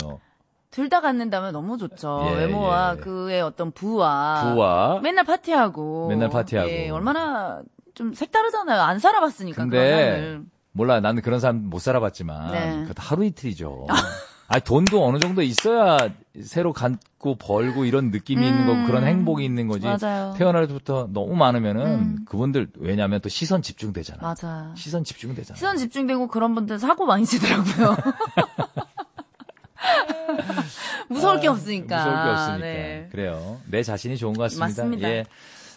둘 다 갖는다면 너무 좋죠. 예, 외모와, 예. 그의 어떤 부와. 부와. 맨날 파티하고. 맨날 파티하고. 예, 얼마나 좀 색다르잖아요. 안 살아봤으니까. 근데 몰라. 나는 그런 사람 못 살아봤지만. 네. 그것도 하루 이틀이죠. 아니, 돈도 어느 정도 있어야 새로 갖고 벌고 이런 느낌이 음, 있는 거고 그런 행복이 있는 거지. 맞아요. 태어날 때부터 너무 많으면은 음. 그분들, 왜냐면 또 시선 집중되잖아. 맞아. 시선 집중되잖아. 시선 집중되고 그런 분들 사고 많이 치더라고요. 무서울 아, 게 없으니까. 무서울 게 없으니까. 네. 그래요. 내 자신이 좋은 것 같습니다. 맞습니다. 예.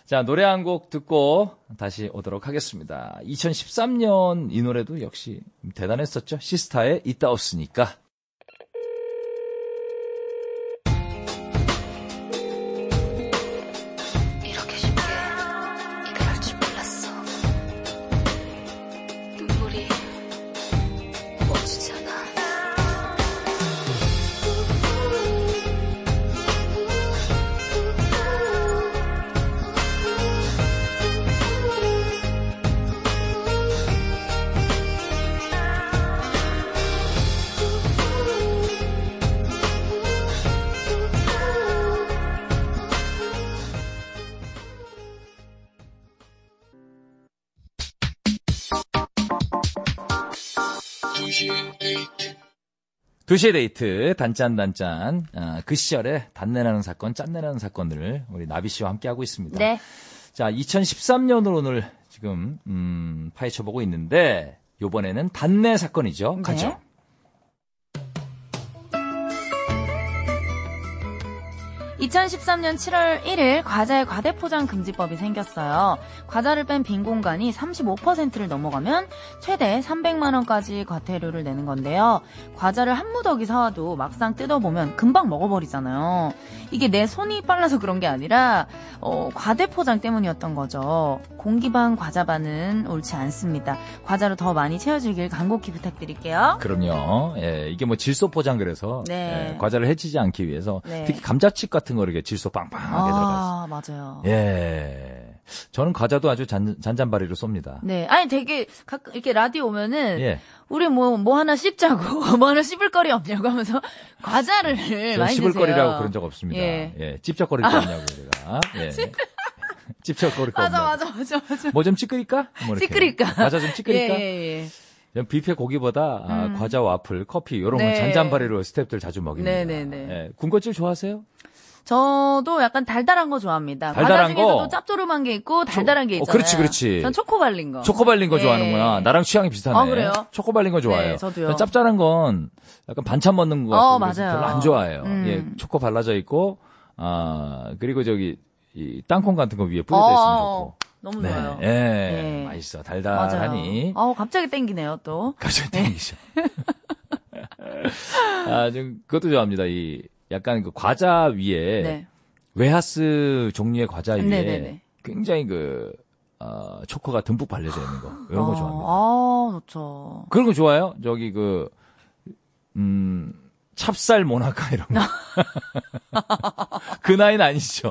자, 노래 한 곡 듣고 다시 오도록 하겠습니다. 이천십삼 년 이 노래도 역시 대단했었죠. 시스타의 있다 없으니까. 두 시의 데이트, 단짠단짠. 아, 그 시절에 단내라는 사건, 짠내라는 사건들을 우리 나비 씨와 함께하고 있습니다. 네. 자, 이천십삼 년으로 오늘 지금, 음, 파헤쳐보고 있는데, 요번에는 단내 사건이죠. 네. 가죠. 이천십삼 년 칠월 일일 과자의 과대포장 금지법이 생겼어요. 과자를 뺀 빈 공간이 삼십오 퍼센트를 넘어가면 최대 삼백만 원까지 과태료를 내는 건데요. 과자를 한 무더기 사와도 막상 뜯어보면 금방 먹어버리잖아요. 이게 내 손이 빨라서 그런 게 아니라 어, 과대포장 때문이었던 거죠. 공기반 과자반은 옳지 않습니다. 과자로 더 많이 채워주길 간곡히 부탁드릴게요. 그럼요. 예, 이게 뭐 질소포장 그래서, 네. 예, 과자를 해치지 않기 위해서, 네. 특히 감자칩 같은 거 이렇게 질소 빵빵하게 아, 들어가있어. 맞아요. 예. 저는 과자도 아주 잔, 잔잔바리로 쏩니다. 네. 아니, 되게, 가끔 이렇게 라디오 오면은, 예. 우리 뭐, 뭐 하나 씹자고, 뭐 하나 씹을 거리 없냐고 하면서, 과자를 많이 씹을 드세요. 거리라고 그런 적 없습니다. 예. 예. 찝쩍거릴 거 없냐고, 제가. 예. 찝쩍거릴 거 없냐고. 맞아, 맞아, 맞아, 맞아. 뭐 좀 찌끄릴까? 뭐 찌끄릴까? 과자 좀 찌끄릴까? 예, 예, 예. 뷔페 고기보다, 아, 음. 과자, 와플, 커피, 요런, 네. 건 잔잔바리로 스태프들 자주 먹입니다. 네네네. 네, 네. 예. 군것질 좋아하세요? 저도 약간 달달한 거 좋아합니다. 달달한 과자 중에서도 짭조름한 게 있고 달달한 게 있잖아요. 어, 그렇지, 그렇지. 전 초코 발린 거. 초코 발린 거 예. 좋아하는구나. 나랑 취향이 비슷하네. 아, 그래요? 초코 발린 거 좋아해요. 네, 저도요. 짭짤한 건 약간 반찬 먹는 거 같고 어, 맞아요. 별로 안 좋아해요. 음. 예, 초코 발라져 있고 아 그리고 저기 이 땅콩 같은 거 위에 뿌려져 있으면 좋고. 너무 네. 좋아요. 예. 네. 맛있어. 달달하니. 아우 갑자기 땡기네요 또. 갑자기 땡기죠. 아, 좀 그것도 좋아합니다. 이 약간 그 과자 위에 네. 웨하스 종류의 과자 위에 네네네. 굉장히 그 어, 초코가 듬뿍 발려져 있는 거 이런 아, 거 좋아합니다. 아, 좋죠. 그런 거 좋아요? 저기 그 음. 찹쌀 모나카 이런 거. 그 나이는 아니죠.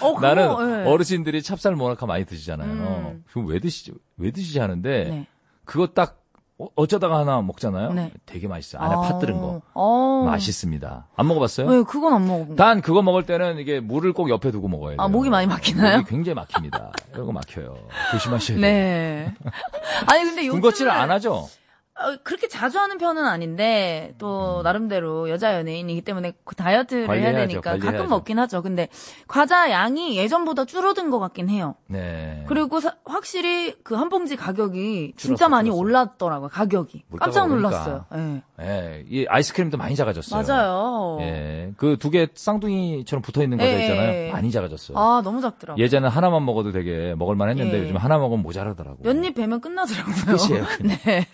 어, 그거, 나는 네. 어르신들이 찹쌀 모나카 많이 드시잖아요. 음. 그럼 왜 드시지? 왜 드시지 하는데 네. 그거 딱 어쩌다가 하나 먹잖아요. 네. 되게 맛있어. 안에 팥 들은 거. 오. 맛있습니다. 안 먹어봤어요? 네, 그건 안 먹어봤어요. 단 그거 먹을 때는 이게 물을 꼭 옆에 두고 먹어야 돼요. 아, 목이 많이 막히나요? 목이 굉장히 막힙니다. 이런 거 막혀요. 조심하셔야 돼요. 네. 아니 근데 요즘은 군것질을 안 하죠? 그렇게 자주 하는 편은 아닌데 또 음. 나름대로 여자 연예인이기 때문에 그 다이어트를 관리해야죠, 해야 되니까 관리해야죠. 가끔 먹긴 하죠. 근데 과자 양이 예전보다 줄어든 것 같긴 해요. 네. 그리고 사, 확실히 그 한 봉지 가격이 줄었어, 진짜 많이 줄었어. 올랐더라고요. 가격이 깜짝 놀랐어요. 예. 예, 이 아이스크림도 많이 작아졌어요. 맞아요. 예, 그 두 개 쌍둥이처럼 붙어 있는 과자 있잖아요. 예. 많이 작아졌어요. 아, 너무 작더라고요. 예전에 하나만 먹어도 되게 먹을만 했는데 예. 요즘 하나 먹으면 모자라더라고요. 몇 입 베면 끝나더라고요. 끝이에요. 네.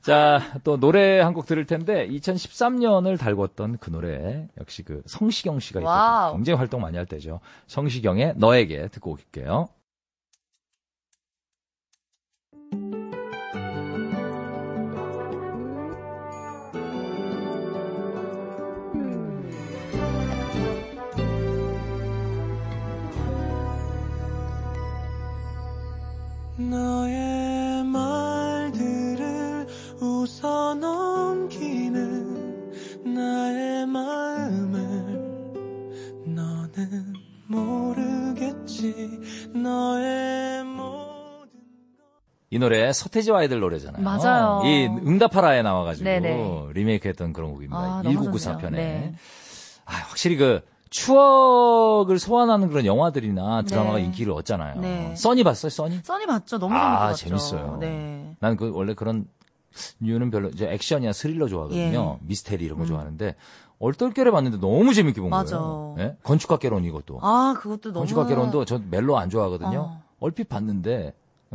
자, 또 노래 한 곡 들을 텐데 이천십삼 년을 달궜던 그 노래 역시 그 성시경 씨가 있었죠. 굉장히 활동 많이 할 때죠. 성시경의 너에게 듣고 올게요. 너의 말들을 웃어 넘기는 나의 마음을 너는 모르겠지 너의 모든 이 노래 서태지와 아이들 노래잖아요. 맞아요. 이 응답하라에 나와가지고 네네. 리메이크했던 그런 곡입니다. 아, 천구백구십사 편에 네. 아, 확실히 그 추억을 소환하는 그런 영화들이나 드라마가 네. 인기를 얻잖아요. 네. 써니 봤어요, 써니? 써니 봤죠. 너무 재밌었죠. 아, 재밌어요. 네. 난 그 원래 그런 류는 별로 이제 액션이나 스릴러 좋아하거든요. 예. 미스테리 이런 거 음. 좋아하는데 얼떨결에 봤는데 너무 재밌게 본 맞아. 거예요. 네? 건축학개론 이것도. 아, 그것도 너무. 건축학개론도 전 멜로 안 좋아하거든요. 어. 얼핏 봤는데.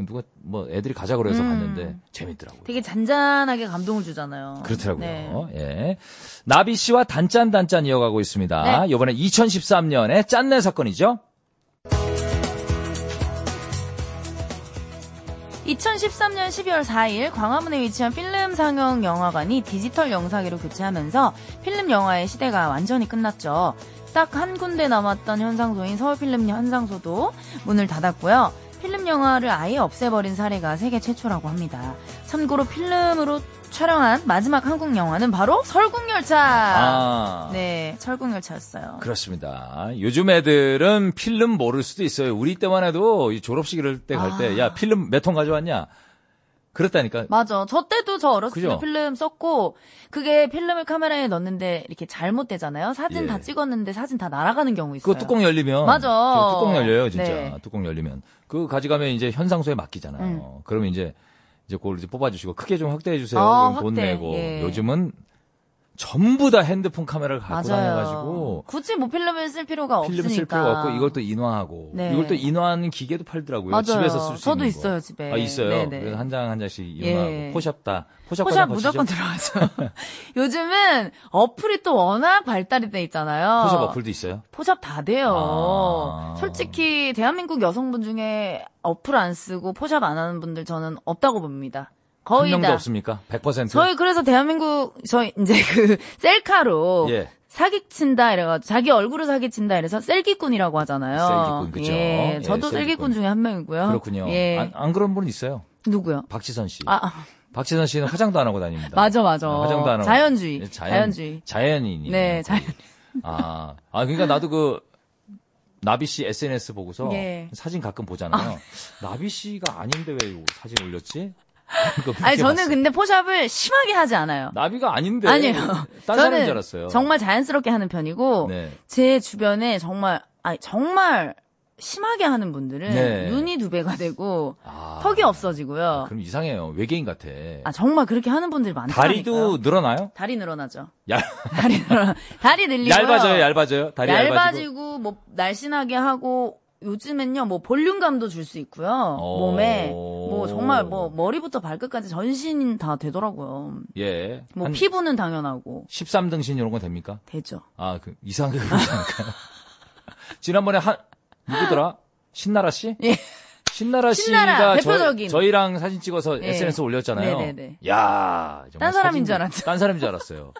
누가 뭐 애들이 가자 그래서 음. 봤는데 재밌더라고요. 되게 잔잔하게 감동을 주잖아요. 그렇더라고요. 네. 예. 나비 씨와 단짠단짠 이어가고 있습니다. 네. 이번에 이천십삼 년의 짠내 사건이죠. 이천십삼 년 십이월 사일 광화문에 위치한 필름상영 영화관이 디지털 영상으로 교체하면서 필름 영화의 시대가 완전히 끝났죠. 딱 한 군데 남았던 현상소인 서울필름 현상소도 문을 닫았고요. 필름 영화를 아예 없애버린 사례가 세계 최초라고 합니다. 참고로 필름으로 촬영한 마지막 한국 영화는 바로 설국열차. 아. 네, 설국열차였어요. 그렇습니다. 요즘 애들은 필름 모를 수도 있어요. 우리 때만 해도 졸업식 이럴 때 갈 때 야 아. 필름 몇 통 가져왔냐? 그랬다니까. 맞아. 저 때도 저 어렸을 때 필름 썼고 그게 필름을 카메라에 넣는데 이렇게 잘못되잖아요. 사진 예. 다 찍었는데 사진 다 날아가는 경우 있어요. 그거 뚜껑 열리면. 맞아. 뚜껑 열려요, 진짜. 네. 뚜껑 열리면. 그거 가져가면 이제 현상소에 맡기잖아요. 음. 그러면 이제 이제 그걸 이제 뽑아주시고 크게 좀 확대해 주세요. 아, 그럼 돈 확대. 내고. 예. 요즘은 전부 다 핸드폰 카메라를 갖고 다녀가지고 굳이 뭐 필름을 쓸 필요가 필름 없으니까 필름 쓸 필요가 없고 이걸 또 인화하고 네. 이걸 또 인화하는 기계도 팔더라고요. 맞아요. 집에서 쓸 수 있는 거 저도 있어요 집에. 아 있어요? 그래서 한 장 한 장씩 인화하고 예. 포샵 다 포샵, 포샵 무조건 들어가죠. 요즘은 어플이 또 워낙 발달이 돼 있잖아요. 포샵 어플도 있어요? 포샵 다 돼요. 아. 솔직히 대한민국 여성분 중에 어플 안 쓰고 포샵 안 하는 분들 저는 없다고 봅니다. 거의 한 명도 다. 없습니까? 백 퍼센트? 저희 그래서 대한민국 저희 이제 그 셀카로 예. 사기친다 이래가지고 자기 얼굴을 사기친다 이래서 셀기꾼이라고 하잖아요. 셀기꾼 그렇죠. 예, 저도 예, 셀기꾼. 셀기꾼 중에 한 명이고요. 그렇군요. 예. 안, 안 그런 분은 있어요. 누구요? 박지선 씨. 아, 아. 박지선 씨는 화장도 안 하고 다닙니다. 맞아 맞아. 화장도 안 하고. 자연주의. 자연, 자연주의. 자연인이에요. 네, 자연. 아, 아 그러니까 나도 그. 나비 씨 에스엔에스 보고서 예. 사진 가끔 보잖아요. 아. 나비 씨가 아닌데 왜 사진 올렸지? 아니 저는 봤어요. 근데 포샵을 심하게 하지 않아요. 나비가 아닌데. 아니에요. 딴 사람인 줄 알았어요. 정말 자연스럽게 하는 편이고 네. 제 주변에 정말 아니 정말 심하게 하는 분들은 네. 눈이 두 배가 되고 아, 턱이 없어지고요. 아, 그럼 이상해요. 외계인 같아. 아 정말 그렇게 하는 분들이 많다니까요. 다리도 늘어나요? 다리 늘어나죠. 야... 다리 늘어나. 다리 늘리고요. 얇아져요, 얇아져요. 다리 얇아지고. 얇아지고 뭐 날씬하게 하고. 요즘엔요, 뭐, 볼륨감도 줄 수 있고요. 몸에. 뭐, 정말, 뭐, 머리부터 발끝까지 전신 다 되더라고요. 예. 뭐, 피부는 당연하고. 십삼 등신 이런 건 됩니까? 되죠. 아, 그, 이상하게 그러지 않을까요? 지난번에 한, 누구더라? 신나라 씨? 예. 신나라 신나라, 씨가 대표적인. 저, 저희랑 사진 찍어서 예. 에스엔에스 올렸잖아요. 네네네. 이야. 딴 사람인 줄 알았죠. 딴 사람인 줄 알았어요.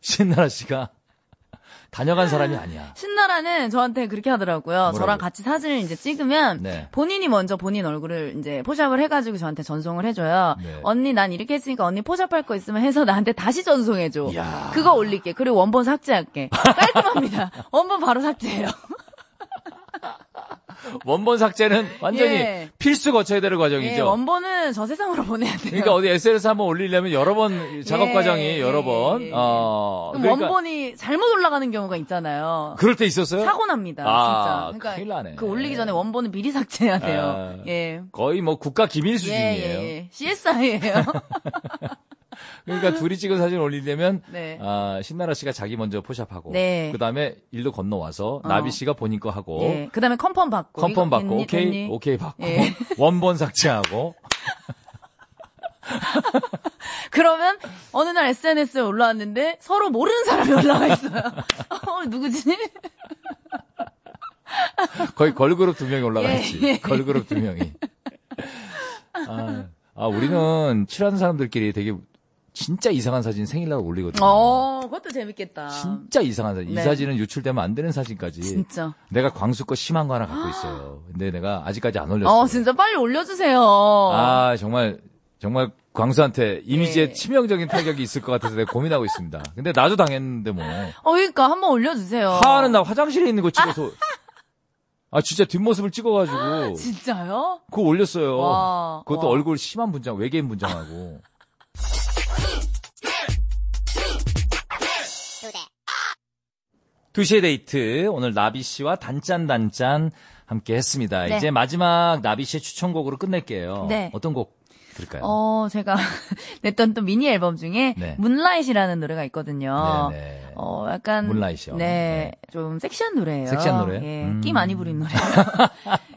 신나라 씨가. 다녀간 사람이 아니야. 신나라는 저한테 그렇게 하더라고요. 뭐라고? 저랑 같이 사진을 이제 찍으면 네. 본인이 먼저 본인 얼굴을 이제 포샵을 해가지고 저한테 전송을 해줘요. 네. 언니 난 이렇게 했으니까 언니 포샵할 거 있으면 해서 나한테 다시 전송해줘. 이야. 그거 올릴게. 그리고 원본 삭제할게. 깔끔합니다. 원본 바로 삭제해요. 원본 삭제는 완전히 예. 필수 거쳐야 되는 과정이죠. 예, 원본은 저 세상으로 보내야 돼요. 그러니까 어디 에스엔에스 한번 올리려면 여러 번 작업 예. 과정이 여러 예. 번. 어, 그러니까 원본이 잘못 올라가는 경우가 있잖아요. 그럴 때 있었어요? 사고 납니다. 아, 진짜. 그러니까 큰일 나네. 그 올리기 전에 원본은 미리 삭제해야 돼요. 아, 예. 거의 뭐 국가 기밀 수준이에요. 예, 예. 씨에스아이예요. 그러니까 둘이 찍은 사진 올리려면 네. 아, 신나라 씨가 자기 먼저 포샵하고 네. 그다음에 일로 건너와서 어. 나비 씨가 본인 거 하고 네. 그다음에 컨펌 받고 컨펌 받고 됐니, 오케이 됐니? 오케이 받고 네. 원본 삭제하고 그러면 어느 날 에스엔에스에 올라왔는데 서로 모르는 사람이 올라와 있어요. 어, 누구지? 거의 걸그룹 두 명이 올라가 있지. 예. 걸그룹 두 명이. 아, 아 우리는 친한 사람들끼리 되게 진짜 이상한 사진 생일날 올리거든요. 어, 그것도 재밌겠다. 진짜 이상한 사진. 네. 이 사진은 유출되면 안 되는 사진까지. 진짜. 내가 광수 거 심한 거 하나 갖고 있어요. 근데 내가 아직까지 안 올렸어요. 어, 진짜 빨리 올려주세요. 아, 정말, 정말 광수한테 이미지에 네. 치명적인 타격이 있을 것 같아서 내가 고민하고 있습니다. 근데 나도 당했는데 뭐. 어, 그러니까 한번 올려주세요. 하하는 나 화장실에 있는 거 찍어서. 아, 진짜 뒷모습을 찍어가지고. 진짜요? 그거 올렸어요. 와, 그것도 와. 얼굴 심한 분장, 외계인 분장하고. 두 시의 데이트 오늘 나비씨와 단짠단짠 함께 했습니다. 네. 이제 마지막 나비씨의 추천곡으로 끝낼게요. 네. 어떤 곡 들을까요? 어, 제가 냈던 또 미니 앨범 중에 네. 문라잇이라는 노래가 있거든요. 네네. 어, 약간 문라잇이요. 네, 네. 좀 섹시한 노래예요. 섹시한 노래? 예, 음. 끼 많이 부린 노래예요.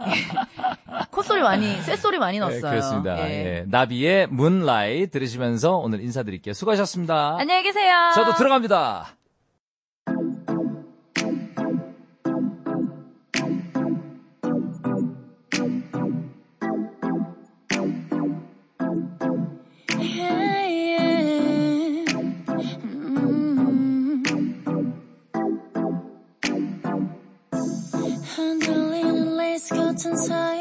예, 콧소리 많이, 쇳소리 많이 넣었어요. 네, 그렇습니다. 예. 예, 나비의 문라잇 들으시면서 오늘 인사드릴게요. 수고하셨습니다. 안녕히 계세요. 저도 들어갑니다. Since I